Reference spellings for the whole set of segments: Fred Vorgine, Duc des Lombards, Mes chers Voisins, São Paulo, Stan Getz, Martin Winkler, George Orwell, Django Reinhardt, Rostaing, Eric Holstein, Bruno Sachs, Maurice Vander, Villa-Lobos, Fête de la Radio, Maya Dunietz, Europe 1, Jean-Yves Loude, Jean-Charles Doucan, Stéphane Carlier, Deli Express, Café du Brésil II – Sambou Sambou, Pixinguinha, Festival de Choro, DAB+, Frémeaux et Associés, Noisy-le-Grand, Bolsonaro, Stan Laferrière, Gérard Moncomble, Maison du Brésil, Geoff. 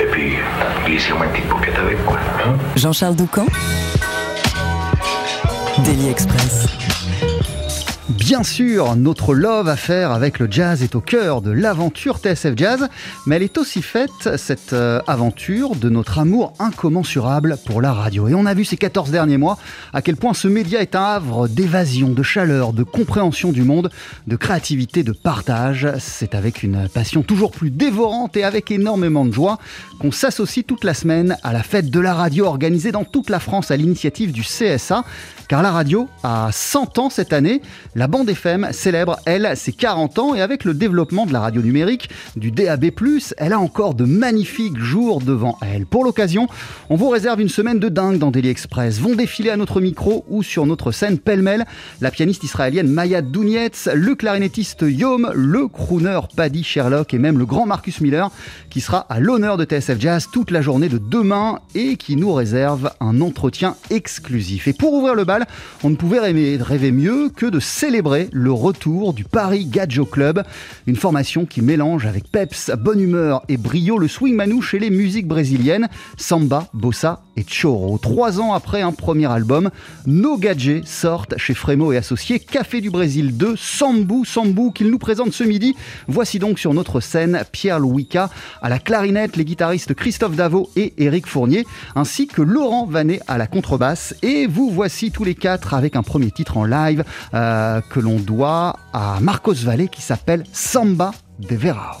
Et puis, glissez-moi une petite paupiette avec, quoi. Jean-Charles Doucan. Deli Express. Bien sûr, notre love affaire avec le jazz est au cœur de l'aventure TSF Jazz, mais elle est aussi faite, cette aventure, de notre amour incommensurable pour la radio. Et on a vu ces 14 derniers mois à quel point ce média est un havre d'évasion, de chaleur, de compréhension du monde, de créativité, de partage. C'est avec une passion toujours plus dévorante et avec énormément de joie qu'on s'associe toute la semaine à la fête de la radio organisée dans toute la France à l'initiative du CSA, car la radio a 100 ans cette année. La bande FM célèbre, elle, ses 40 ans et avec le développement de la radio numérique, du DAB+, elle a encore de magnifiques jours devant elle. Pour l'occasion, on vous réserve une semaine de dingue dans Deli Express. Vont défiler à notre micro ou sur notre scène pêle-mêle la pianiste israélienne Maya Dunietz, le clarinettiste Yom, le crooner Paddy Sherlock et même le grand Marcus Miller qui sera à l'honneur de TSF Jazz toute la journée de demain et qui nous réserve un entretien exclusif. Et pour ouvrir le bal, on ne pouvait rêver mieux que de célébrer le retour du Paris Gadjo Club, une formation qui mélange avec peps, bonne humeur et brio le swing manouche et les musiques brésiliennes, samba, bossa et choro. 3 ans après un premier album, nos gadgets sortent chez Frémeaux et Associés, Café du Brésil II, Sambou Sambou, qu'ils nous présentent ce midi. Voici donc sur notre scène Pierre-Louis Cas à la clarinette, les guitaristes Christophe Davot et Eric Fournier, ainsi que Laurent Vanhée à la contrebasse. Et vous voici tous les 4 avec un premier titre en live que l'on doit à Marcos Valle qui s'appelle Samba de Verão.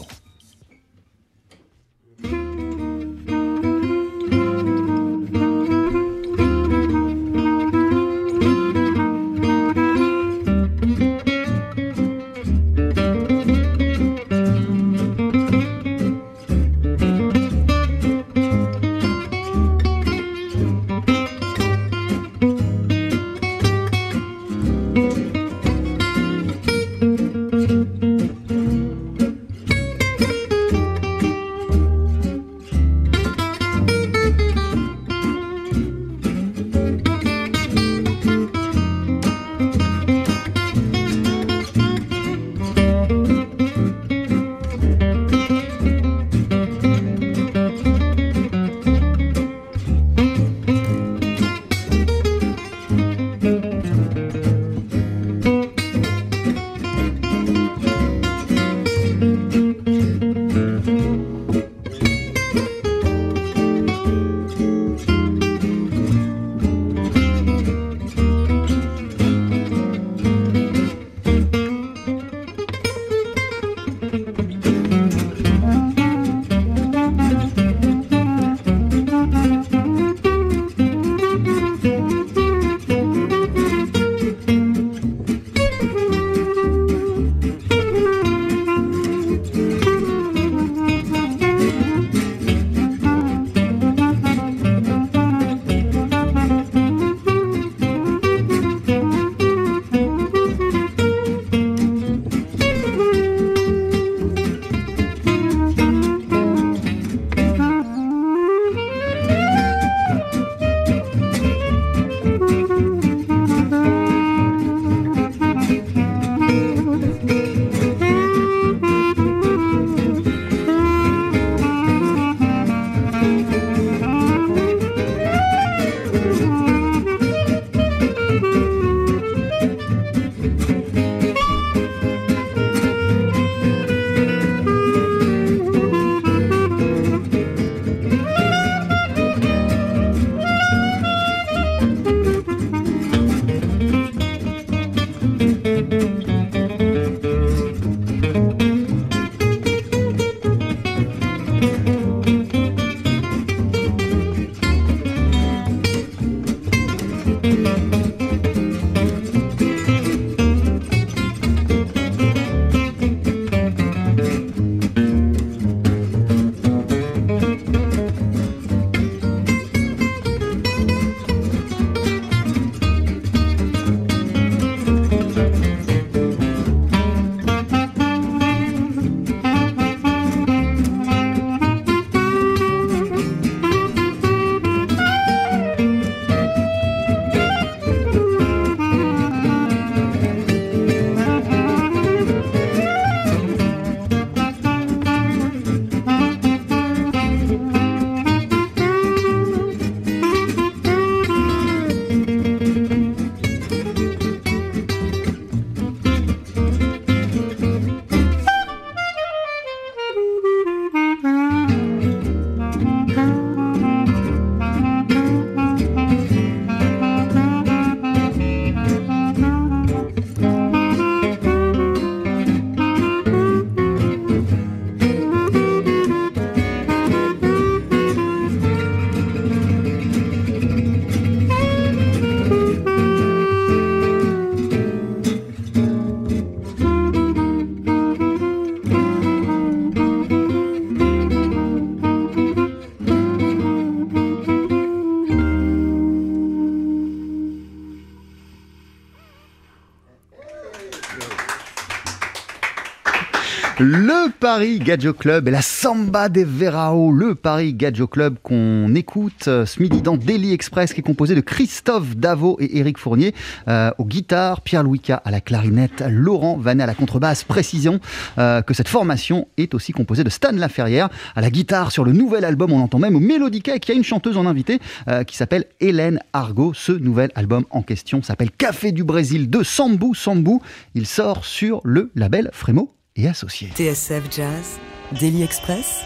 Le Paris Gadjo Club et la Samba de Verão. Le Paris Gadjo Club qu'on écoute ce midi dans Deli Express, qui est composé de Christophe Davot et Eric Fournier aux guitares, Pierre-Louis Cas à la clarinette, Laurent Vanhée à la contrebasse. Précision que cette formation est aussi composée de Stan Laferrière à la guitare. Sur le nouvel album, on entend même au mélodica qu'il y a une chanteuse en invité qui s'appelle Hélène Argot. Ce nouvel album en question s'appelle Café du Brésil II – Sambou Sambou. Il sort sur le label Frémeaux et Associés. TSF Jazz, Deli Express,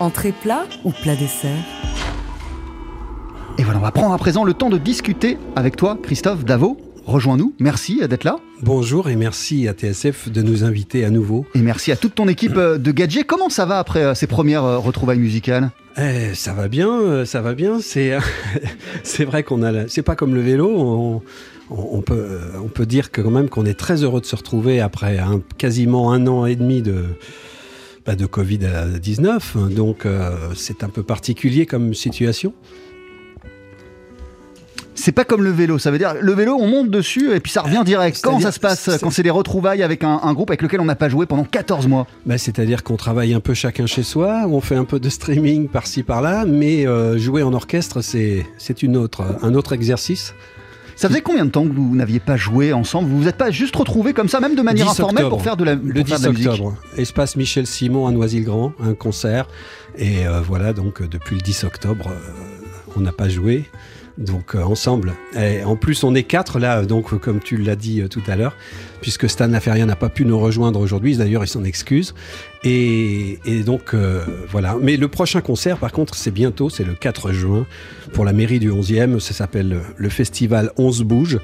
entrée plat ou plat dessert? Et voilà, on va prendre à présent le temps de discuter avec toi, Christophe Davot. Rejoins-nous, merci d'être là. Bonjour et merci à TSF de nous inviter à nouveau. Et merci à toute ton équipe de gadgets. Comment ça va après ces premières retrouvailles musicales ? Ça va bien, ça va bien. C'est vrai qu'on a... C'est pas comme le vélo, on peut dire que quand même qu'on est très heureux de se retrouver après quasiment un an et demi de Covid-19. Donc c'est un peu particulier comme situation. C'est pas comme le vélo, ça veut dire le vélo on monte dessus et puis ça revient direct. Comment ça se passe quand c'est des retrouvailles avec un groupe avec lequel on n'a pas joué pendant 14 mois? C'est-à-dire qu'on travaille un peu chacun chez soi, on fait un peu de streaming par-ci par-là, mais jouer en orchestre c'est un autre exercice. Ça faisait combien de temps que vous n'aviez pas joué ensemble? Vous vous êtes pas juste retrouvés comme ça, même de manière informelle, pour faire de la musique? Le 10 octobre, Espace Michel Simon à Noisy-le-Grand, un concert. Et voilà, donc depuis le 10 octobre, on n'a pas joué. Donc ensemble. Et en plus, on est 4 là, donc comme tu l'as dit tout à l'heure, puisque Stan Laferrière n'a pas pu nous rejoindre aujourd'hui. D'ailleurs, il s'en excuse. Et donc voilà. Mais le prochain concert, par contre, c'est bientôt. C'est le 4 juin pour la mairie du 11e. Ça s'appelle le festival 11 Bouge.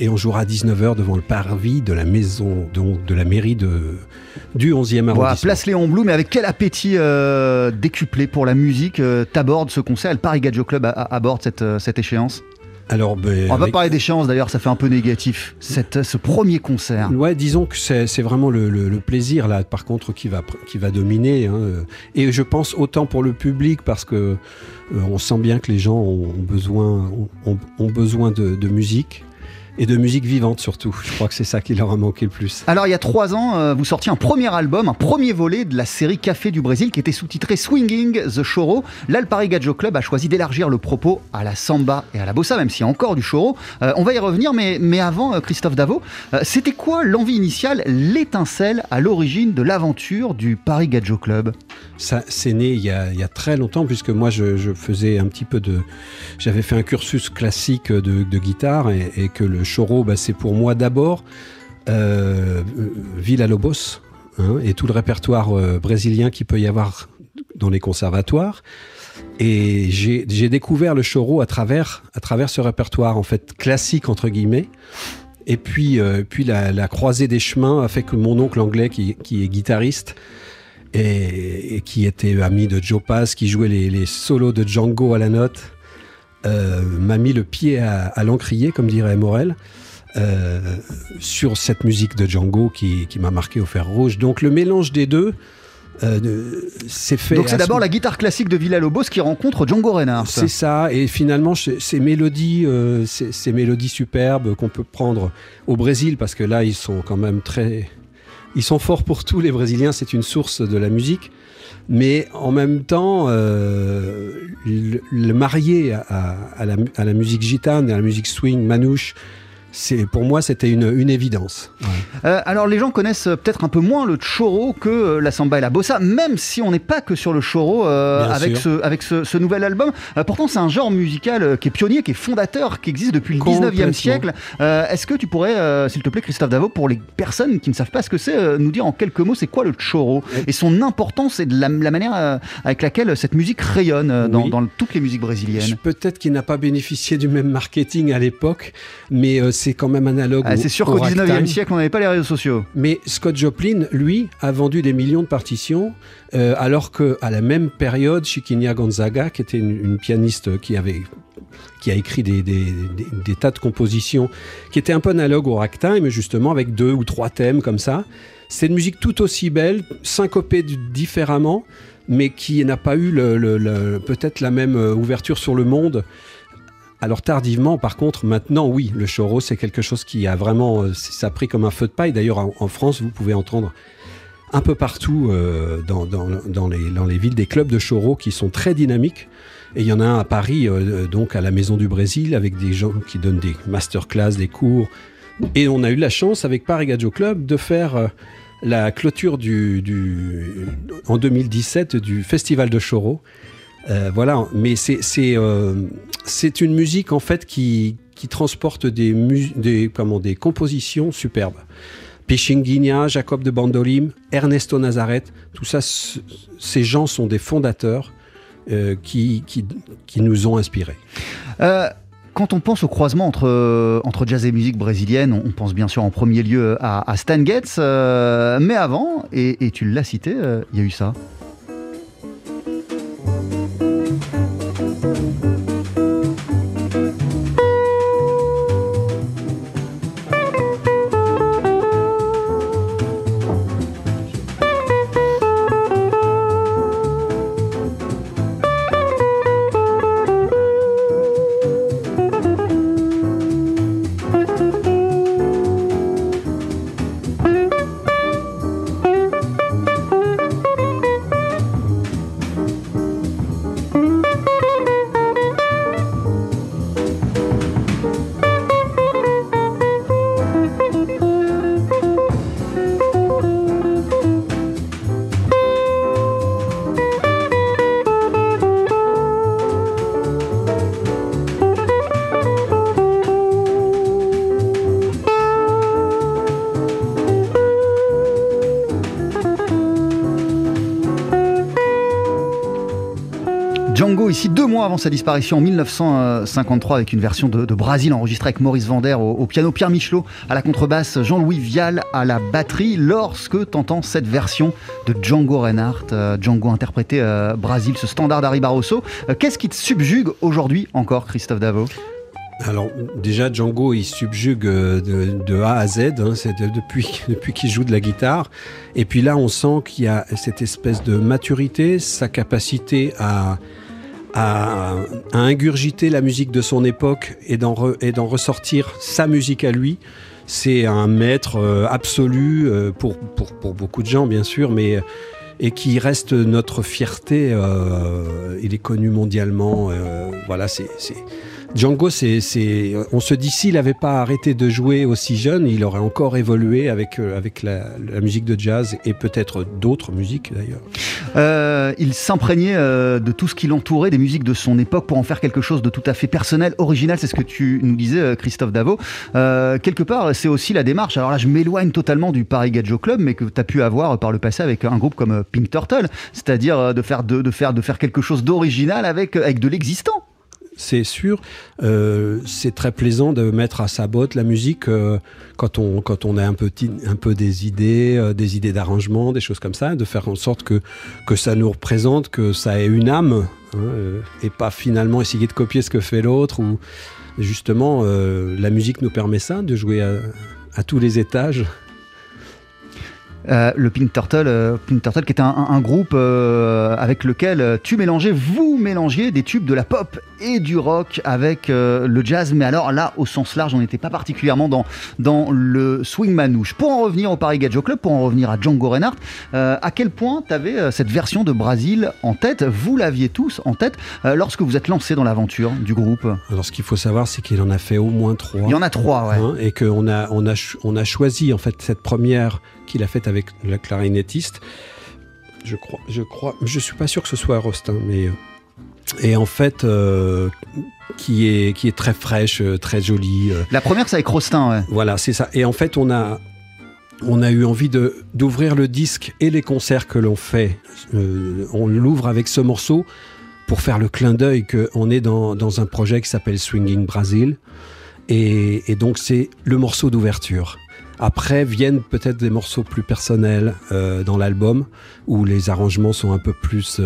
Et on jouera à 19h devant le parvis de la maison, donc de la mairie du 11e arrondissement. Place Léon Blum, mais avec quel appétit décuplé pour la musique t'abordes ce concert? Le Paris Gadjo Club aborde cette échéance. Alors, on va parler d'échéance d'ailleurs, ça fait un peu négatif, ce premier concert. Ouais, disons que c'est vraiment le plaisir là, par contre, qui va dominer. Et je pense autant pour le public, parce que on sent bien que les gens ont besoin de musique. Et de musique vivante surtout. Je crois que c'est ça qui leur a manqué le plus. Alors il y a 3 ans, vous sortiez un premier album, un premier volet de la série Café du Brésil qui était sous-titré Swinging the Choro. Là, le Paris Gadjo Club a choisi d'élargir le propos à la samba et à la bossa, même s'il y a encore du choro. On va y revenir, mais avant, Christophe Davot, c'était quoi l'envie initiale, l'étincelle à l'origine de l'aventure du Paris Gadjo Club? Ça, c'est né il y a très longtemps, puisque moi je faisais un petit peu j'avais fait un cursus classique de guitare et que le choro, c'est pour moi d'abord Villa-Lobos et tout le répertoire brésilien qu'il peut y avoir dans les conservatoires. Et j'ai découvert le choro à travers ce répertoire en fait classique entre guillemets. Et puis la croisée des chemins a fait que mon oncle anglais qui est guitariste et qui était ami de Joe Pass, qui jouait les solos de Django à la note, m'a mis le pied à l'encrier, comme dirait Morel, sur cette musique de Django qui m'a marqué au fer rouge. Donc le mélange des deux s'est fait... Donc c'est d'abord la guitare classique de Villa-Lobos qui rencontre Django Reinhardt. C'est ça, et finalement ces mélodies superbes qu'on peut prendre au Brésil, parce que là ils sont quand même très... Ils sont forts pour tous les Brésiliens, c'est une source de la musique. Mais en même temps, le marier à la musique gitane, à la musique swing, manouche, pour moi, c'était une évidence. Ouais. Alors, les gens connaissent peut-être un peu moins le choro que la samba et la bossa, même si on n'est pas que sur le choro avec ce nouvel album. Pourtant, c'est un genre musical qui est pionnier, qui est fondateur, qui existe depuis le 19e siècle. Est-ce que tu pourrais, s'il te plaît, Christophe Davot, pour les personnes qui ne savent pas ce que c'est, nous dire en quelques mots c'est quoi le choro et son importance et de la manière avec laquelle cette musique rayonne dans toutes les musiques brésiliennes? Peut-être qu'il n'a pas bénéficié du même marketing à l'époque, mais c'est quand même analogue. C'est sûr qu'au 19e siècle, on n'avait pas les réseaux sociaux. Mais Scott Joplin, lui, a vendu des millions de partitions, alors qu'à la même période, Chiquinha Gonzaga, qui était une pianiste qui a écrit des tas de compositions, qui était un peu analogue au ragtime, mais justement avec 2 ou 3 thèmes comme ça. C'est une musique tout aussi belle, syncopée différemment, mais qui n'a pas eu peut-être la même ouverture sur le monde. Alors tardivement, par contre, maintenant, oui, le choro, c'est quelque chose qui a vraiment... Ça a pris comme un feu de paille. D'ailleurs, en France, vous pouvez entendre un peu partout dans les villes, des clubs de choro qui sont très dynamiques. Et il y en a un à Paris, donc à la Maison du Brésil, avec des gens qui donnent des masterclass, des cours. Et on a eu la chance, avec Paris Gadjo Club, de faire la clôture en 2017 du Festival de Choro. Voilà, mais c'est une musique, en fait, qui transporte des compositions superbes. Pixinguinha, Jacob de Bandolim, Ernesto Nazareth, tout ça, ces gens sont des fondateurs qui nous ont inspirés. Quand on pense au croisement entre jazz et musique brésilienne, on pense bien sûr en premier lieu à Stan Getz, mais avant, et tu l'as cité, il y a eu ça. Django, ici 2 mois avant sa disparition en 1953, avec une version de Brasil enregistrée avec Maurice Vander au piano, Pierre Michelot à la contrebasse, Jean-Louis Vial à la batterie. Lorsque t'entends cette version de Django Reinhardt, Django interprété Brasil, ce standard d'Ari Barroso, qu'est-ce qui te subjugue aujourd'hui encore, Christophe Davot? Alors déjà, Django, il subjugue de A à Z, hein, depuis qu'il joue de la guitare. Et puis là, on sent qu'il y a cette espèce de maturité, sa capacité à ingurgiter la musique de son époque et d'en ressortir sa musique à lui. C'est un maître absolu pour beaucoup de gens, bien sûr, et qui reste notre fierté. Il est connu mondialement. Voilà, Django, on se dit, s'il n'avait pas arrêté de jouer aussi jeune, il aurait encore évolué avec la musique de jazz, et peut-être d'autres musiques d'ailleurs. Il s'imprégnait de tout ce qui l'entourait, des musiques de son époque, pour en faire quelque chose de tout à fait personnel, original. C'est ce que tu nous disais, Christophe Davot. Quelque part, c'est aussi la démarche. Alors là, je m'éloigne totalement du Paris Gadjo Club, mais que tu as pu avoir par le passé avec un groupe comme Pink Turtle, c'est-à-dire de faire quelque chose d'original avec de l'existant. C'est sûr, c'est très plaisant de mettre à sa botte la musique quand on a un peu des idées d'arrangement, des choses comme ça, de faire en sorte que ça nous représente, que ça ait une âme, hein, et pas finalement essayer de copier ce que fait l'autre. Ou justement, la musique nous permet ça, de jouer à tous les étages. Le Pink Turtle qui est un groupe avec lequel vous mélangiez des tubes de la pop et du rock avec le jazz, mais alors là, au sens large, on n'était pas particulièrement dans le swing manouche. Pour en revenir au Paris Gadjo Club, pour en revenir à Django Reinhardt, à quel point tu avais cette version de Brasil en tête? Vous l'aviez tous en tête lorsque vous êtes lancé dans l'aventure du groupe? Alors, ce qu'il faut savoir, c'est qu'il en a fait au moins 3. Il y en a 3, ouais. Hein, et qu'on a choisi, en fait, cette première qu'il a faite avec la clarinettiste, je suis pas sûr que ce soit Rostaing, mais et en fait qui est très fraîche, très jolie. La première, c'est avec Rostaing, ouais. Voilà, c'est ça. Et en fait, on a eu envie d'ouvrir le disque et les concerts que l'on fait. On l'ouvre avec ce morceau pour faire le clin d'œil qu'on est dans un projet qui s'appelle Swinging Brazil, et donc c'est le morceau d'ouverture. Après viennent peut-être des morceaux plus personnels dans l'album, où les arrangements sont un peu plus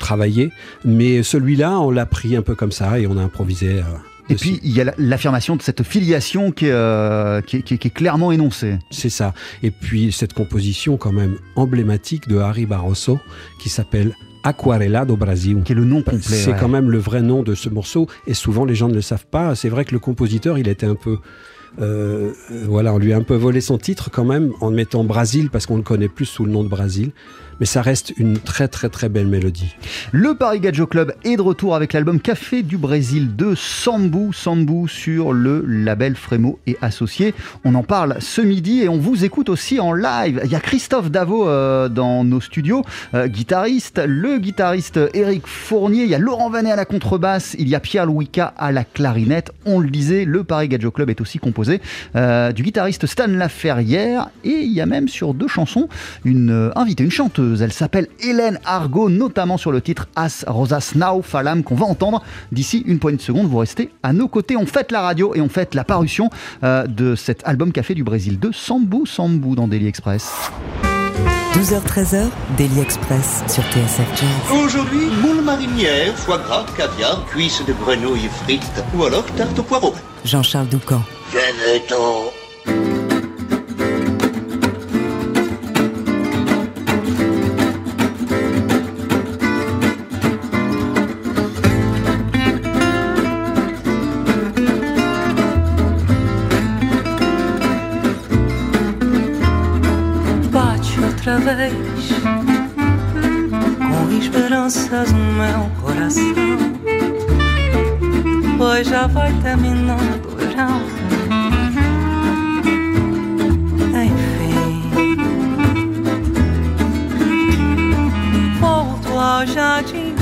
travaillés. Mais celui-là, on l'a pris un peu comme ça et on a improvisé. Et puis, il y a l'affirmation de cette filiation qui est clairement énoncée. C'est ça. Et puis, cette composition quand même emblématique de Ari Barroso, qui s'appelle Aquarela do Brasil, qui est le nom complet. C'est ouais. Quand même le vrai nom de ce morceau, et souvent les gens ne le savent pas. C'est vrai que le compositeur, il était un peu Voilà, on lui a un peu volé son titre quand même en mettant Brasil parce qu'on le connaît plus sous le nom de Brasil. Mais ça reste une très très très belle mélodie. Le Paris Gadjo Club est de retour avec l'album Café du Brésil II Sambou Sambou sur le label Frémeaux et Associés. On en parle ce midi et on vous écoute aussi en live. Il y a Christophe Davot dans nos studios, guitariste, le guitariste Eric Fournier, il y a Laurent Vanhée à la contrebasse, il y a Pierre-Louis Cas à la clarinette. On le disait, le Paris Gadjo Club est aussi composé du guitariste Stan Laferrière et il y a même sur 2 chansons une invitée, une chanteuse. Elle s'appelle Hélène Argot, notamment sur le titre As Rosas Now Falam qu'on va entendre d'ici une poignée de secondes. Vous restez à nos côtés. On fête la radio et on fête la parution de cet album Café du Brésil de Sambou Sambou dans Deli Express. 12h-13h, Deli Express sur TSF Jazz. Aujourd'hui, moule marinière, foie gras, caviar, cuisses de grenouille frites ou alors tarte au poireau. Jean-Charles Doucan. Venez-t'en. Com esperanças no meu coração, pois já vai terminando o verão. Enfim, volto ao jardim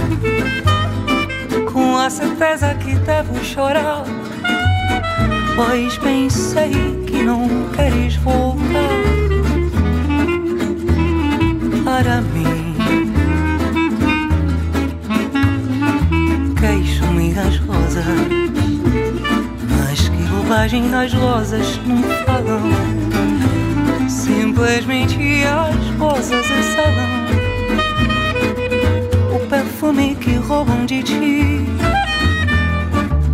com a certeza que devo chorar, pois pensei que não queres voltar para mim. Queixo-me das rosas, mas que bobagem, as rosas não falam, simplesmente as rosas exalam o perfume que roubam de ti.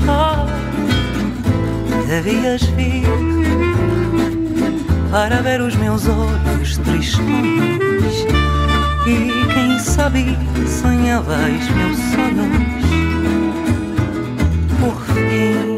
Ah, devias vir para ver os meus olhos tristes e quem sabe sonhavas meus sonhos por fim.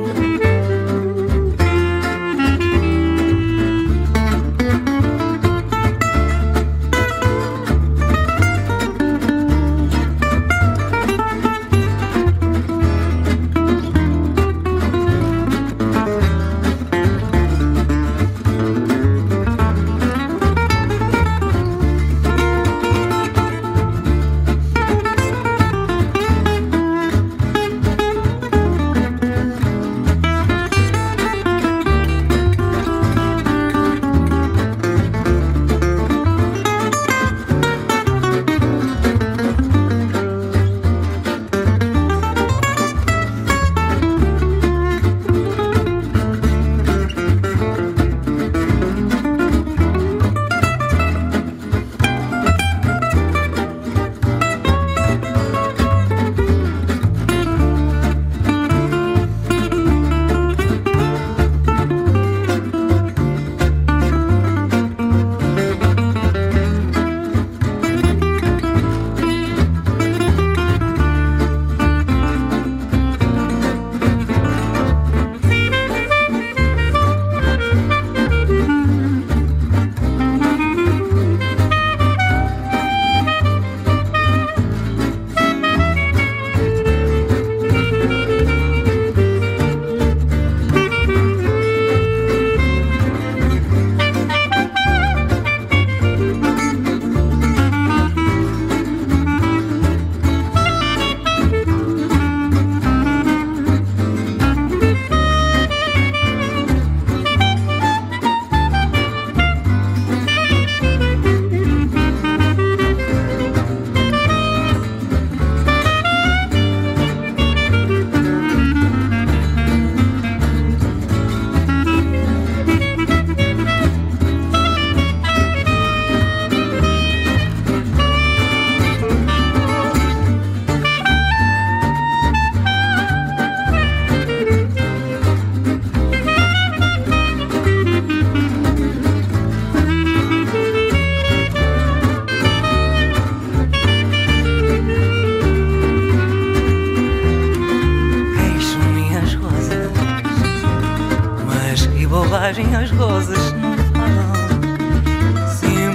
paisagem as rosas não falam,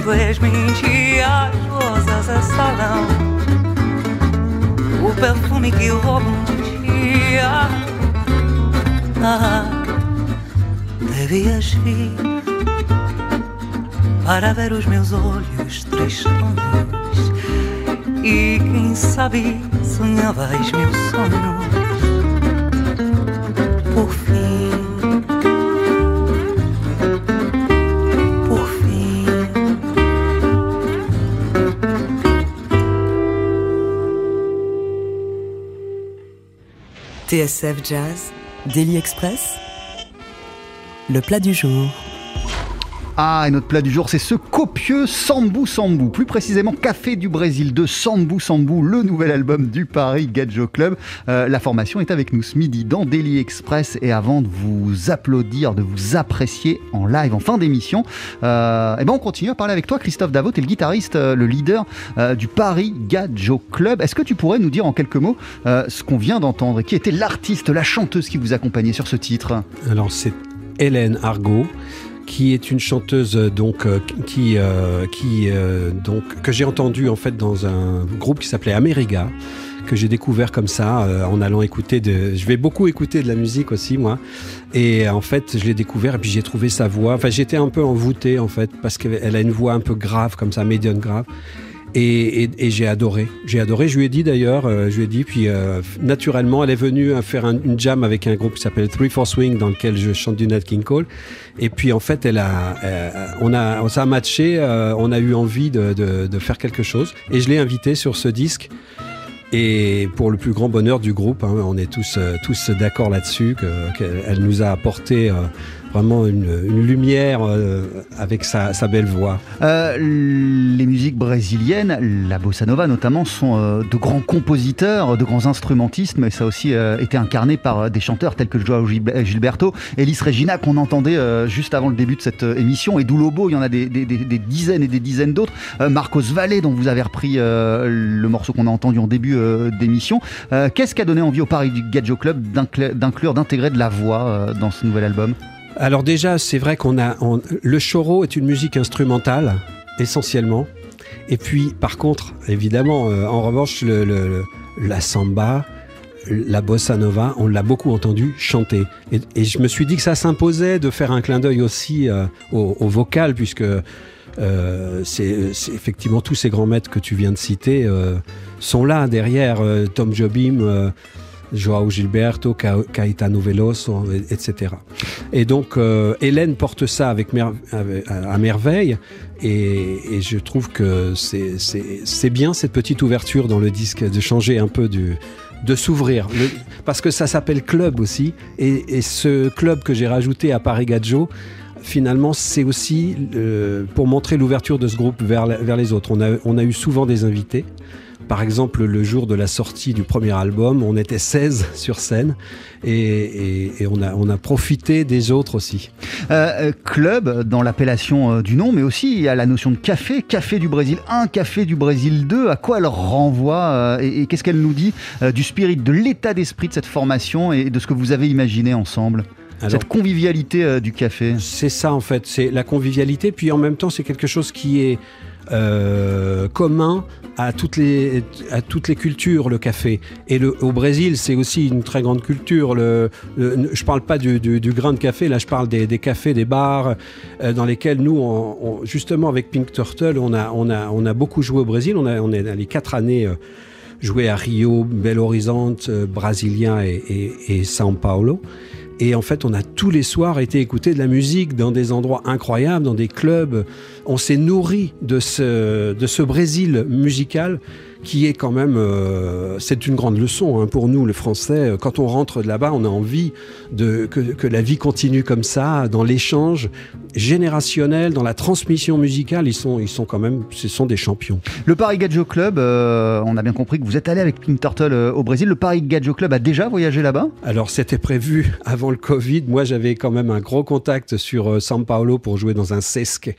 simplesmente as rosas assalam o perfume que roubam de ti. Ah, devias vir para ver os meus olhos tristonhos e quem sabe sonhavas meus sonhos. Por fim TSF Jazz, Deli Express, le plat du jour. Ah, et notre plat du jour, c'est ce copieux Sambou Sambou, plus précisément Café du Brésil II, Sambou Sambou, le nouvel album du Paris Gadjo Club. La formation est avec nous ce midi dans Deli Express, et avant de vous applaudir, de vous apprécier en live, en fin d'émission, on continue à parler avec toi, Christophe Davot, t'es le guitariste, le leader du Paris Gadjo Club. Est-ce que tu pourrais nous dire en quelques mots ce qu'on vient d'entendre et qui était l'artiste, la chanteuse qui vous accompagnait sur ce titre? Alors c'est Hélène Argot, qui est une chanteuse que j'ai entendue en fait dans un groupe qui s'appelait Ameriga, que j'ai découvert comme ça en allant écouter je vais beaucoup écouter de la musique aussi moi, et en fait je l'ai découvert et puis j'ai trouvé sa voix, enfin j'étais un peu envoûté en fait parce qu'elle a une voix un peu grave comme ça, médium grave, et j'ai adoré, je lui ai dit d'ailleurs, naturellement elle est venue faire une jam avec un groupe qui s'appelle 3-4 Swing dans lequel je chante du Nat King Cole, et puis en fait ça a matché, on a eu envie de faire quelque chose et je l'ai invitée sur ce disque, et pour le plus grand bonheur du groupe, hein, on est tous d'accord là-dessus, qu'elle nous a apporté vraiment une lumière avec sa belle voix. Les musiques brésiliennes, la bossa nova notamment, sont de grands compositeurs, de grands instrumentistes, mais ça a aussi été incarné par des chanteurs tels que João Gilberto, Elis Regina qu'on entendait juste avant le début de cette émission, et Doulobo, il y en a des dizaines et des dizaines d'autres, Marcos Valle dont vous avez repris le morceau qu'on a entendu en début d'émission. Qu'est-ce qui a donné envie au Paris du Gadjo Club d'intégrer de la voix dans ce nouvel album? Alors déjà, c'est vrai qu'on a le choro est une musique instrumentale essentiellement. Et puis, par contre, évidemment, en revanche, la samba, la bossa nova, on l'a beaucoup entendu chanter. Et je me suis dit que ça s'imposait de faire un clin d'œil aussi au vocal, puisque c'est effectivement tous ces grands maîtres que tu viens de citer sont là derrière Tom Jobim. João Gilberto, Caetano Veloso, etc. Et donc, Hélène porte ça à merveille, et je trouve que c'est bien cette petite ouverture dans le disque, de changer un peu de s'ouvrir, parce que ça s'appelle club aussi, et ce club que j'ai rajouté à Paris Gadjo, finalement, c'est aussi pour montrer l'ouverture de ce groupe vers les autres. On a eu souvent des invités. Par exemple, le jour de la sortie du premier album, on était 16 sur scène, et on a profité des autres aussi. Club, dans l'appellation du nom, mais aussi il y a la notion de café, Café du Brésil 1, Café du Brésil 2, à quoi elle renvoie et qu'est-ce qu'elle nous dit du spirit, de l'état d'esprit de cette formation et de ce que vous avez imaginé ensemble? Alors, cette convivialité du café. C'est ça en fait, c'est la convivialité, puis en même temps c'est quelque chose qui est commun à toutes les cultures, le café. Et au Brésil, c'est aussi une très grande culture. Je parle pas du grain de café, là je parle des cafés, des bars, dans lesquels nous, justement avec Pink Turtle, on a beaucoup joué au Brésil. On est les 4 années joué à Rio, Belo Horizonte, Brasilia et São Paulo. Et en fait, on a tous les soirs été écouter de la musique dans des endroits incroyables, dans des clubs. On s'est nourri de ce Brésil musical qui est quand même... c'est une grande leçon hein, pour nous, le Français. Quand on rentre de là-bas, on a envie que la vie continue comme ça, dans l'échange générationnel, dans la transmission musicale. Ils sont quand même... Ce sont des champions. Le Paris Gadjo Club, on a bien compris que vous êtes allé avec Pink Turtle au Brésil. Le Paris Gadjo Club a déjà voyagé là-bas? Alors, c'était prévu avant le Covid. Moi, j'avais quand même un gros contact sur São Paulo pour jouer dans un sesc,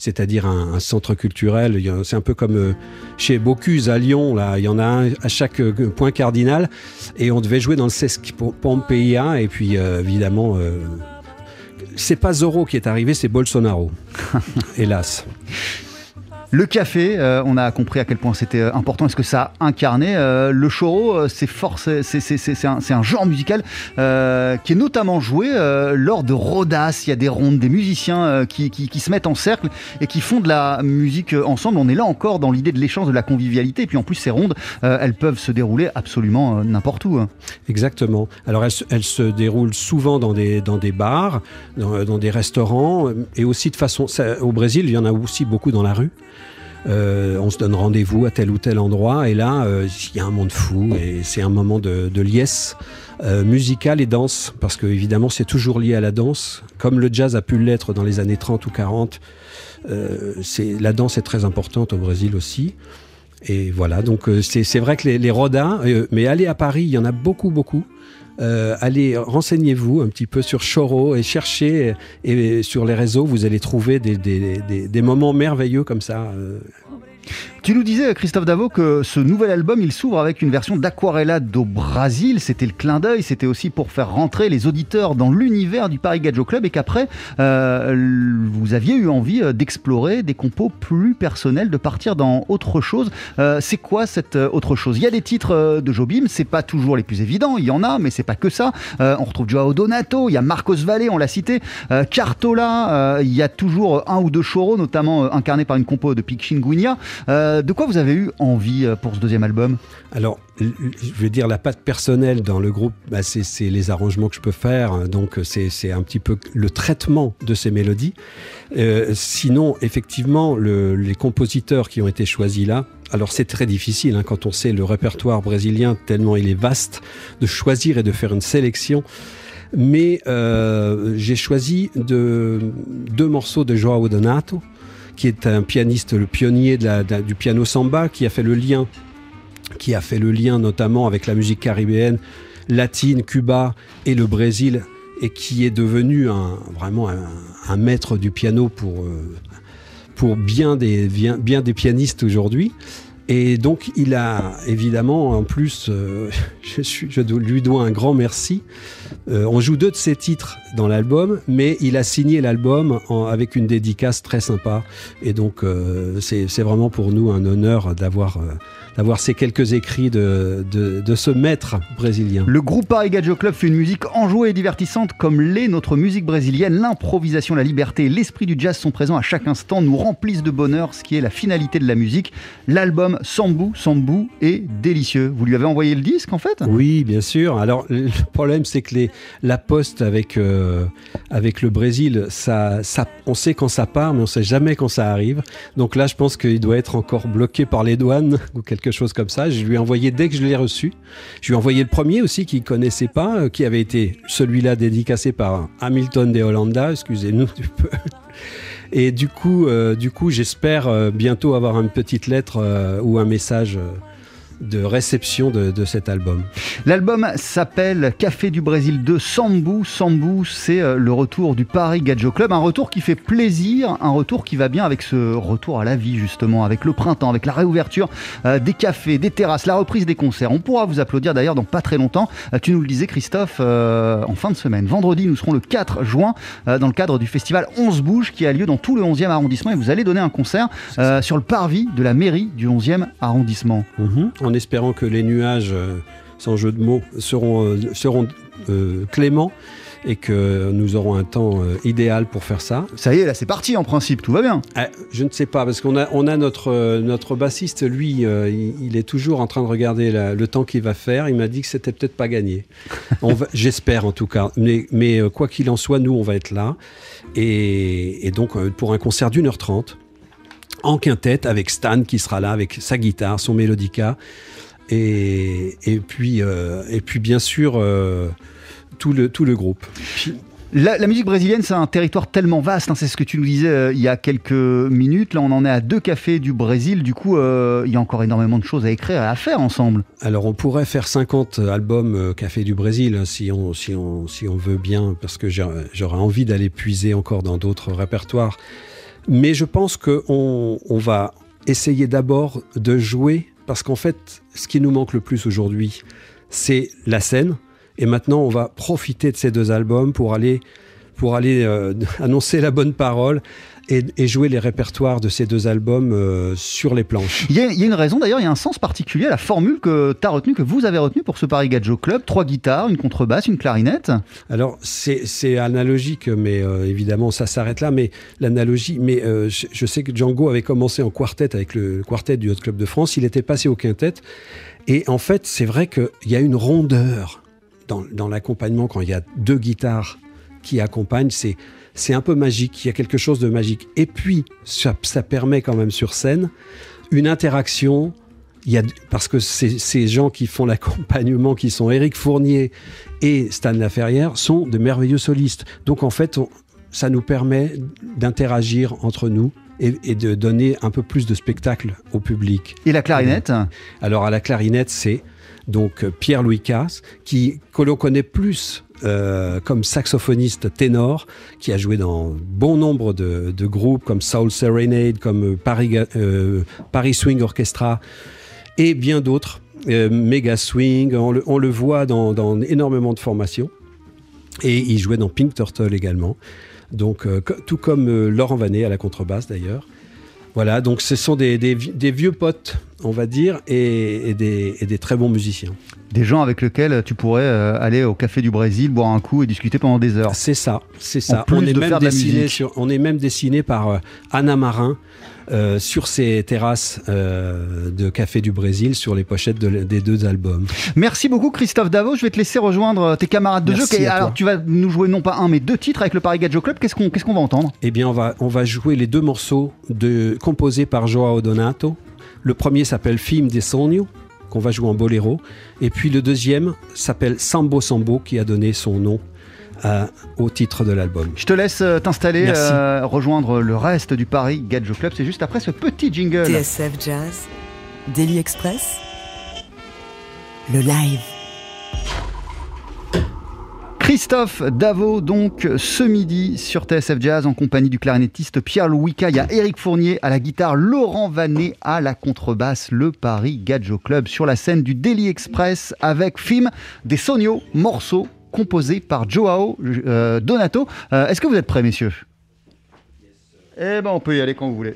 c'est-à-dire un centre culturel. C'est un peu comme chez Bocuse à Lyon, là, il y en a un à chaque point cardinal, et on devait jouer dans le Sesc Pompeia, et puis évidemment c'est pas Zorro qui est arrivé, c'est Bolsonaro. Hélas. Le café, on a compris à quel point c'était important et ce que ça incarnait. Le choro, c'est un genre musical qui est notamment joué lors de rodas. Il y a des rondes, des musiciens qui se mettent en cercle et qui font de la musique ensemble. On est là encore dans l'idée de l'échange, de la convivialité. Et puis en plus, ces rondes, elles peuvent se dérouler absolument n'importe où. Exactement. Alors elles se déroulent souvent dans des bars, dans des restaurants et aussi de façon... Ça, au Brésil, il y en a aussi beaucoup dans la rue. On se donne rendez-vous à tel ou tel endroit et là il y a un monde fou et c'est un moment de liesse musicale et danse, parce que évidemment c'est toujours lié à la danse, comme le jazz a pu l'être dans les années 30 ou 40. La danse est très importante au Brésil aussi. Et voilà, donc c'est vrai que les rodas, mais allez à Paris, il y en a beaucoup. Allez, renseignez-vous un petit peu sur choro et cherchez, et sur les réseaux vous allez trouver des moments merveilleux comme ça. Tu nous disais, Christophe Davot, que ce nouvel album, il s'ouvre avec une version d'Aquarela do Brasil. C'était le clin d'œil, c'était aussi pour faire rentrer les auditeurs dans l'univers du Paris Gadjo Club, et qu'après, vous aviez eu envie d'explorer des compos plus personnels, de partir dans autre chose. C'est quoi cette autre chose? Il y a des titres de Jobim, c'est pas toujours les plus évidents, il y en a, mais c'est pas que ça. On retrouve João Donato, il y a Marcos Valle, on l'a cité, Cartola, il y a toujours un ou deux choros, notamment incarné par une compo de Pixinguinha. De quoi vous avez eu envie pour ce deuxième album? Alors, je veux dire, la patte personnelle dans le groupe, bah c'est les arrangements que je peux faire, donc c'est un petit peu le traitement de ces mélodies. Sinon, effectivement, les compositeurs qui ont été choisis là, alors c'est très difficile hein, quand on sait le répertoire brésilien, tellement il est vaste, de choisir et de faire une sélection. Mais j'ai choisi deux morceaux de João Donato, qui est un pianiste, le pionnier du piano samba, qui a fait le lien notamment avec la musique caribéenne, latine, Cuba et le Brésil, et qui est devenu vraiment un maître du piano pour bien des pianistes aujourd'hui. Et donc il a évidemment, en plus, je lui dois un grand merci. On joue deux de ses titres dans l'album, mais il a signé l'album avec une dédicace très sympa. Et donc c'est vraiment pour nous un honneur d'avoir ces quelques écrits de ce maître brésilien. Le groupe Paris Gadjo Club fait une musique enjouée et divertissante comme l'est notre musique brésilienne. L'improvisation, la liberté et l'esprit du jazz sont présents à chaque instant, nous remplissent de bonheur, ce qui est la finalité de la musique. L'album Sambou Sambou est délicieux. Vous lui avez envoyé le disque en fait? Oui, bien sûr. Alors le problème, c'est que la poste avec le Brésil, ça, on sait quand ça part, mais on ne sait jamais quand ça arrive. Donc là, je pense qu'il doit être encore bloqué par les douanes ou quelque chose comme ça. Je lui ai envoyé dès que je l'ai reçu. Je lui ai envoyé le premier aussi, qu'il ne connaissait pas, qui avait été celui-là dédicacé par Hamilton de Hollanda, excusez-nous du peu. Et du coup j'espère bientôt avoir une petite lettre ou un message de réception de cet album. L'album s'appelle Café du Brésil 2, Sambou Sambou. C'est le retour du Paris Gadjo Club, un retour qui fait plaisir, un retour qui va bien avec ce retour à la vie justement, avec le printemps, avec la réouverture des cafés, des terrasses, la reprise des concerts. On pourra vous applaudir d'ailleurs dans pas très longtemps. Tu nous le disais, Christophe, en fin de semaine, vendredi, nous serons le 4 juin dans le cadre du festival 11 Bouges qui a lieu dans tout le 11e arrondissement, et vous allez donner un concert sur le parvis de la mairie du 11e arrondissement. En espérant que les nuages, sans jeu de mots, seront cléments et que nous aurons un temps idéal pour faire ça. Ça y est, là c'est parti en principe, tout va bien. Je ne sais pas, parce qu'on a notre bassiste, lui, il est toujours en train de regarder le temps qu'il va faire. Il m'a dit que c'était peut-être pas gagné. J'espère en tout cas, mais quoi qu'il en soit, nous on va être là. Et donc pour un concert d'1h30, en quintette, avec Stan qui sera là avec sa guitare, son mélodica, et puis bien sûr tout le groupe. La musique brésilienne, c'est un territoire tellement vaste, hein, c'est ce que tu nous disais il y a quelques minutes. Là, on en est à 2 cafés du Brésil. Du coup, il y a encore énormément de choses à écrire et à faire ensemble. Alors, on pourrait faire 50 albums Café du Brésil si on veut bien, parce que j'aurais envie d'aller puiser encore dans d'autres répertoires. Mais je pense qu'on va essayer d'abord de jouer, parce qu'en fait, ce qui nous manque le plus aujourd'hui, c'est la scène. Et maintenant, on va profiter de ces deux albums pour aller pour aller annoncer la bonne parole et jouer les répertoires de ces deux albums sur les planches. Il y a une raison d'ailleurs, il y a un sens particulier à la formule que tu as retenue, que vous avez retenue pour ce Paris Gadjo Club. 3 guitares, une contrebasse, une clarinette. Alors c'est analogique, mais évidemment ça s'arrête là, mais l'analogie, mais je sais que Django avait commencé en quartet avec le quartet du Hot Club de France, il était passé au quintet, et en fait c'est vrai qu'il y a une rondeur dans l'accompagnement quand il y a 2 guitares qui accompagnent, c'est un peu magique, il y a quelque chose de magique. Et puis, ça permet quand même sur scène une interaction, parce que ces gens qui font l'accompagnement, qui sont Eric Fournier et Stan Laferrière, sont de merveilleux solistes. Donc en fait, ça nous permet d'interagir entre nous et de donner un peu plus de spectacle au public. Et la clarinette ? Alors à la clarinette, c'est donc Pierre-Louis Cas, que l'on connaît plus comme saxophoniste ténor, qui a joué dans bon nombre de groupes comme Soul Serenade, comme Paris Swing Orchestra et bien d'autres, Mega Swing, on le voit dans énormément de formations, et il jouait dans Pink Turtle également, donc tout comme Laurent Vanhée à la contrebasse d'ailleurs. Voilà, donc ce sont des vieux potes, on va dire, et des très bons musiciens. Des gens avec lesquels tu pourrais aller au Café du Brésil, boire un coup et discuter pendant des heures. C'est ça, c'est ça. On est même dessiné par Anna Marin sur ces terrasses de Café du Brésil, sur les pochettes des 2 albums. Merci beaucoup Christophe Davot, je vais te laisser rejoindre tes camarades de jeu. Alors tu vas nous jouer non pas 1 mais 2 titres avec le Paris Gadjo Club, qu'est-ce qu'on va entendre? Eh bien on va jouer les 2 morceaux composés par João Donato. Le premier s'appelle Filme de Sonho, qu'on va jouer en boléro. Et puis le deuxième s'appelle Sambou Sambou, qui a donné son nom au titre de l'album. Je te laisse t'installer, rejoindre le reste du Paris Gadjo Club. C'est juste après ce petit jingle. TSF Jazz, Deli Express, le live. Christophe Davot, donc, ce midi sur TSF Jazz, en compagnie du clarinettiste Pierre-Louis Cas. Il y a Eric Fournier à la guitare, Laurent Vanhée à la contrebasse, le Paris Gadjo Club sur la scène du Deli Express avec Filme de Sonho, morceau composé par João Donato. Est-ce que vous êtes prêts, messieurs ? Eh ben, on peut y aller quand vous voulez.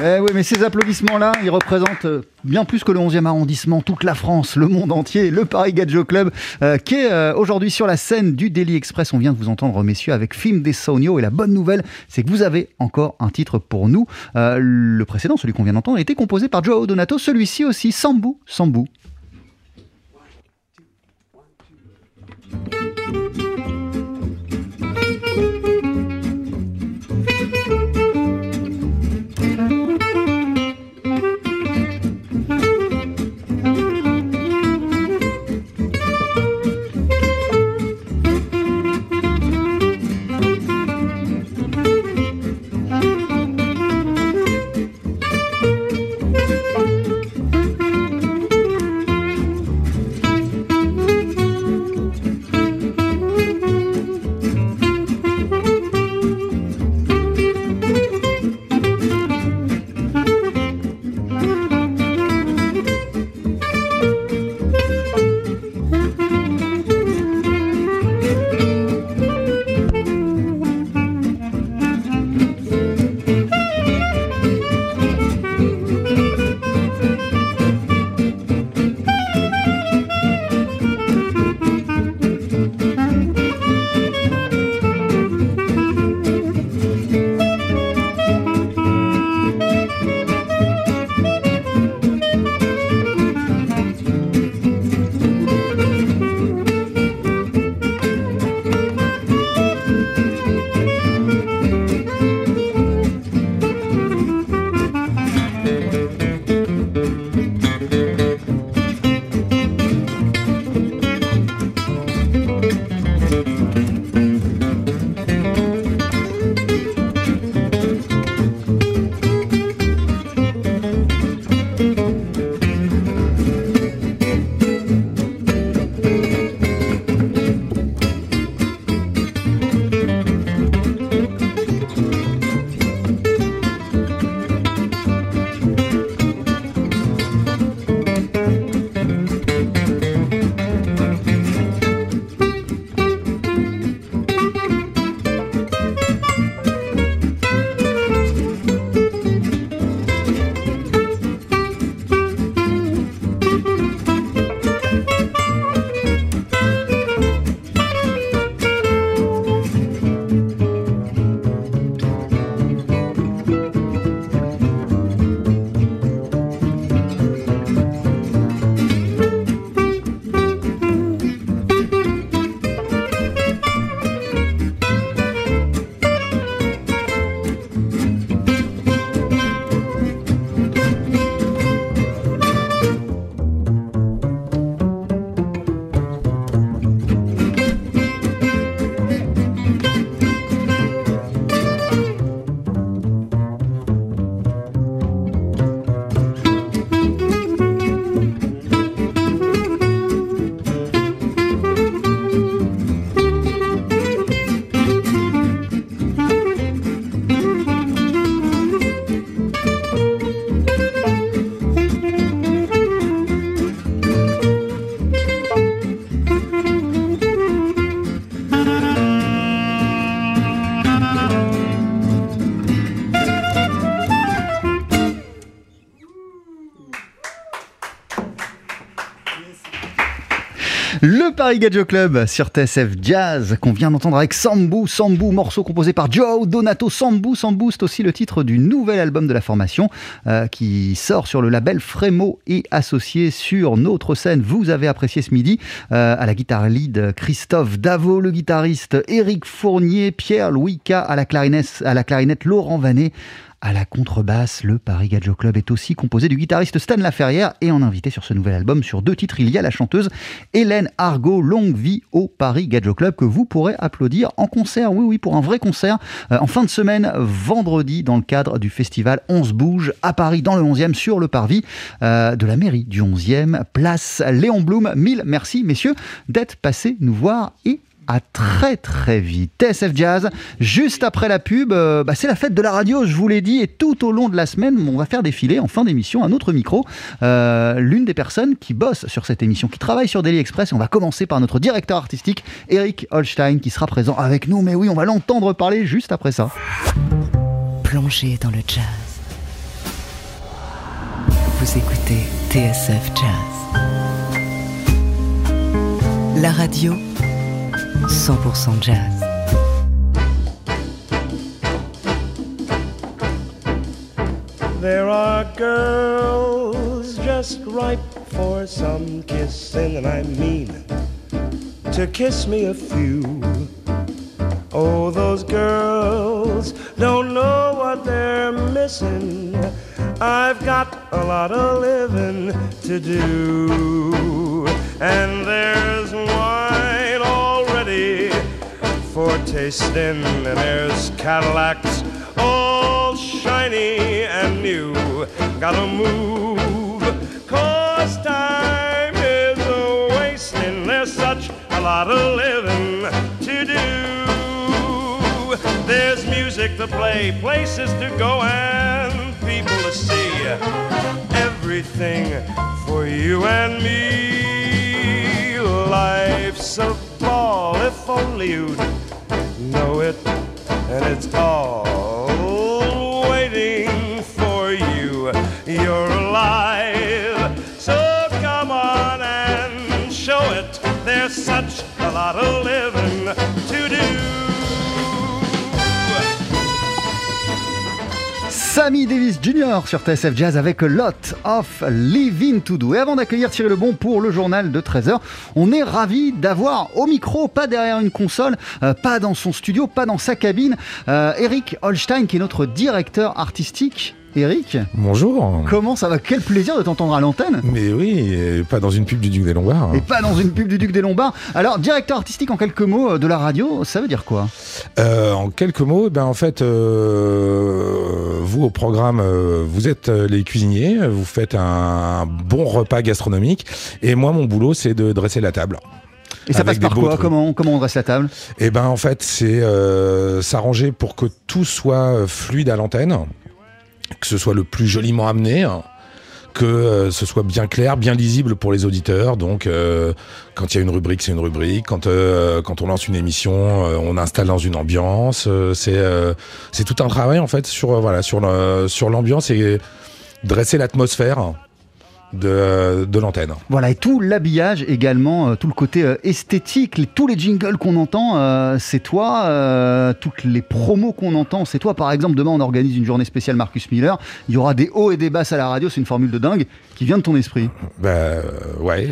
Mais oui, mais ces applaudissements-là, ils représentent bien plus que le 11e arrondissement, toute la France, le monde entier, le Paris Gadjo Club, qui est aujourd'hui sur la scène du Deli Express. On vient de vous entendre, messieurs, avec Filme de Sonho. Et la bonne nouvelle, c'est que vous avez encore un titre pour nous. Le précédent, celui qu'on vient d'entendre, a été composé par João Donato. Celui-ci aussi, Sambou Sambou. Paris Gadjo Club sur TSF Jazz qu'on vient d'entendre avec Sambou Sambou, morceau composé par João Donato. Sambou Sambou, c'est aussi le titre du nouvel album de la formation qui sort sur le label Frémeaux et Associés sur notre scène. Vous avez apprécié ce midi à la guitare lead Christophe Davot, le guitariste Eric Fournier, Pierre-Louis Cas à la clarinette Laurent Vanhée. À la contrebasse, le Paris Gadjo Club est aussi composé du guitariste Stan Laferrière et en invité sur ce nouvel album, sur 2 titres, il y a la chanteuse Hélène Argot. Longue vie au Paris Gadjo Club que vous pourrez applaudir en concert, oui, pour un vrai concert, en fin de semaine, vendredi, dans le cadre du festival On se bouge à Paris, dans le 11e, sur le parvis de la mairie du 11e, place Léon Blum. Mille merci, messieurs, d'être passés nous voir et à très très vite. TSF Jazz, juste après la pub, c'est la fête de la radio, je vous l'ai dit, et tout au long de la semaine, on va faire défiler en fin d'émission un autre micro, l'une des personnes qui bosse sur cette émission, qui travaille sur Deli Express. On va commencer par notre directeur artistique, Eric Holstein, qui sera présent avec nous. Mais oui, on va l'entendre parler juste après ça. plonger dans le jazz. Vous écoutez TSF Jazz. La radio 100% jazz. There are girls just ripe for some kissing, and I mean to kiss me a few. Oh, those girls don't know what they're missing. I've got a lot of living to do, and there's wine already for tasting, and there's Cadillacs all shiny and new. Gotta move, 'cause time is a-wasting. There's such a lot of living to do. There's music to play, places to go, and people to see. Everything for you and me. Life's a ball, if only you'd know it. And it's all waiting for you. You're alive, so come on and show it. There's such a lot of living to do. Sammy Davis Jr. sur TSF Jazz avec Lot of Living to Do. Et avant d'accueillir Thierry Lebon pour le journal de 13h, on est ravis d'avoir au micro, pas derrière une console, pas dans son studio, pas dans sa cabine, Eric Holstein qui est notre directeur artistique. Eric, bonjour. Comment ça va ? Quel plaisir de t'entendre à l'antenne. Mais oui, et pas dans une pub du Duc des Lombards. Et pas dans une pub du Duc des Lombards. Alors, directeur artistique, en quelques mots, de la radio, ça veut dire quoi ? En quelques mots, ben en fait, vous au programme, vous êtes les cuisiniers, vous faites un bon repas gastronomique, et moi, mon boulot, c'est de dresser la table. Et ça passe par quoi ? Comment on dresse la table ? Eh ben, en fait, c'est s'arranger pour que tout soit fluide à l'antenne. Que ce soit le plus joliment amené, hein, que ce soit bien clair, bien lisible pour les auditeurs. Donc, quand il y a une rubrique, c'est une rubrique. Quand on lance une émission, on installe dans une ambiance. C'est tout un travail en fait sur l'ambiance et dresser l'atmosphère de l'antenne. Voilà, et tout l'habillage également, tout le côté esthétique, tous les jingles qu'on entend, c'est toi, toutes les promos qu'on entend, c'est toi. Par exemple, demain on organise une journée spéciale Marcus Miller, il y aura des hauts et des basses à la radio, c'est une formule de dingue qui vient de ton esprit. Ouais,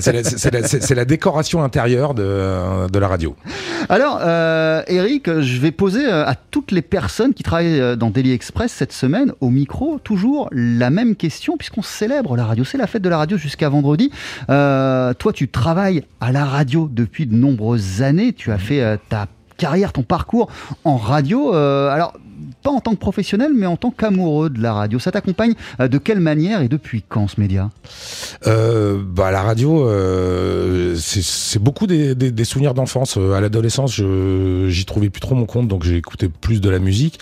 c'est la décoration intérieure de la radio. Alors, Eric, je vais poser à toutes les personnes qui travaillent dans Deli Express cette semaine, au micro, toujours la même question, puisqu'on célèbre la radio, c'est la fête de la radio jusqu'à vendredi. Toi, tu travailles à la radio depuis de nombreuses années. Tu as fait ta carrière, ton parcours en radio. Alors, pas en tant que professionnel, mais en tant qu'amoureux de la radio. Ça t'accompagne de quelle manière et depuis quand, ce média ? La radio, c'est beaucoup des souvenirs d'enfance. À l'adolescence, j'y trouvais plus trop mon compte, donc j'ai écouté plus de la musique.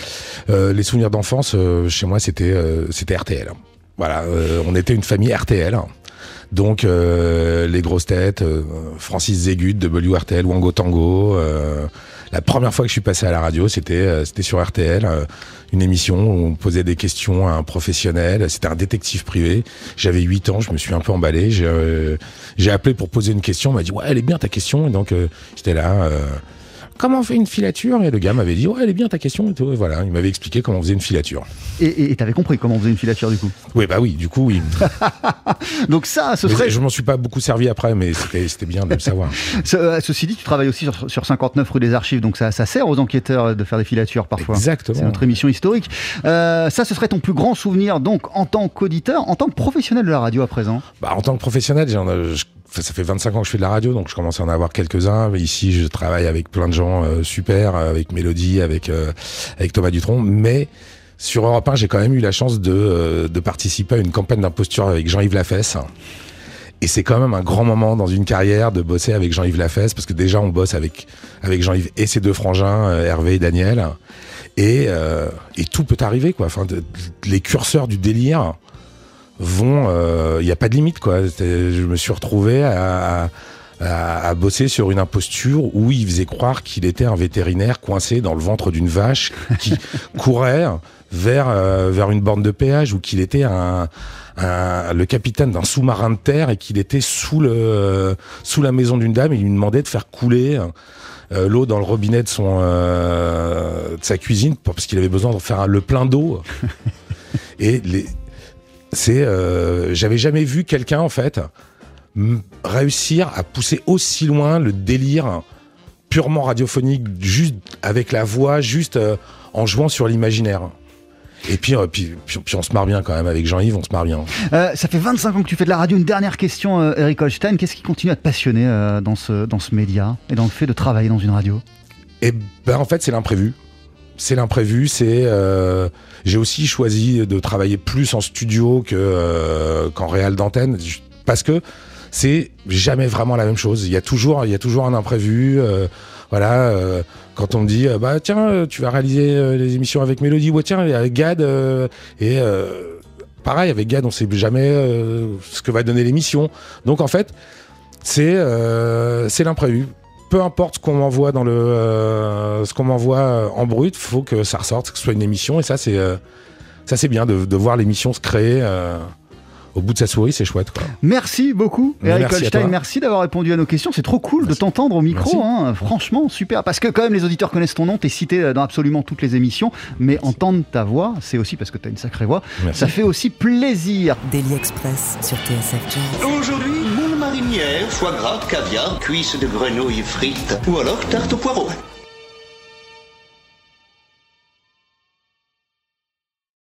Les souvenirs d'enfance, chez moi, c'était RTL. Voilà, on était une famille RTL, donc les grosses têtes, Francis Zégut, WRTL, Wango Tango. La première fois que je suis passé à la radio, c'était sur RTL, une émission où on posait des questions à un professionnel, c'était un détective privé, j'avais 8 ans, je me suis un peu emballé, j'ai appelé pour poser une question, on m'a dit « ouais, elle est bien ta question », et donc j'étais là... comment on fait une filature ? Et le gars m'avait dit « ouais, elle est bien ta question » et tout. Et voilà, il m'avait expliqué comment on faisait une filature. Et t'avais compris comment on faisait une filature du coup ? Oui. Donc ça, ce serait... Je m'en suis pas beaucoup servi après, mais c'était bien de le savoir. Ceci dit, tu travailles aussi sur 59 rue des Archives, donc ça sert aux enquêteurs de faire des filatures parfois. Exactement. C'est notre émission historique. Ça, ce serait ton plus grand souvenir donc en tant qu'auditeur, en tant que professionnel de la radio à présent ? En tant que professionnel, ça fait 25 ans que je fais de la radio, donc je commence à en avoir quelques-uns. Ici, je travaille avec plein de gens super, avec Mélodie, avec Thomas Dutronc. Mais sur Europe 1, j'ai quand même eu la chance de participer à une campagne d'imposture avec Jean-Yves Lafesse. Et c'est quand même un grand moment dans une carrière de bosser avec Jean-Yves Lafesse, parce que déjà, on bosse avec Jean-Yves et ses deux frangins, Hervé et Daniel. Et tout peut arriver, quoi. Enfin, les curseurs du délire... il n'y a pas de limite, quoi. Je me suis retrouvé à a bossé sur une imposture où il faisait croire qu'il était un vétérinaire coincé dans le ventre d'une vache qui courait vers une borne de péage, ou qu'il était le capitaine d'un sous-marin de terre et qu'il était sous la maison d'une dame et il lui demandait de faire couler l'eau dans le robinet de sa cuisine parce qu'il avait besoin de faire le plein d'eau. Et j'avais jamais vu quelqu'un en fait réussir à pousser aussi loin le délire purement radiophonique, juste avec la voix, juste en jouant sur l'imaginaire. Et puis on se marre bien quand même avec Jean-Yves, on se marre bien. Ça fait 25 ans que tu fais de la radio. Une dernière question, Eric Holstein, qu'est-ce qui continue à te passionner dans ce média et dans le fait de travailler dans une radio ? Eh ben en fait c'est l'imprévu. C'est l'imprévu, j'ai aussi choisi de travailler plus en studio qu'en réal d'antenne, parce que c'est jamais vraiment la même chose. Il y a toujours un imprévu. Quand on me dit bah tiens, tu vas réaliser les émissions avec Mélodie, ou tiens avec Gad, pareil avec Gad, on sait jamais ce que va donner l'émission. Donc en fait, c'est l'imprévu. Peu importe ce qu'on m'envoie ce qu'on m'envoie en brut, faut que ça ressorte, que ce soit une émission, et ça c'est bien de voir l'émission se créer au bout de sa souris, c'est chouette, quoi. Merci beaucoup, Eric Holstein, merci d'avoir répondu à nos questions, c'est trop cool de t'entendre au micro, hein, franchement super, parce que quand même les auditeurs connaissent ton nom, t'es cité dans absolument toutes les émissions, mais entendre ta voix, c'est aussi parce que t'as une sacrée voix, ça fait aussi plaisir. Deli Express sur TSF Jazz. Aujourd'hui, marinière, foie gras, caviar, cuisses de grenouille frites ou alors tarte au poireau.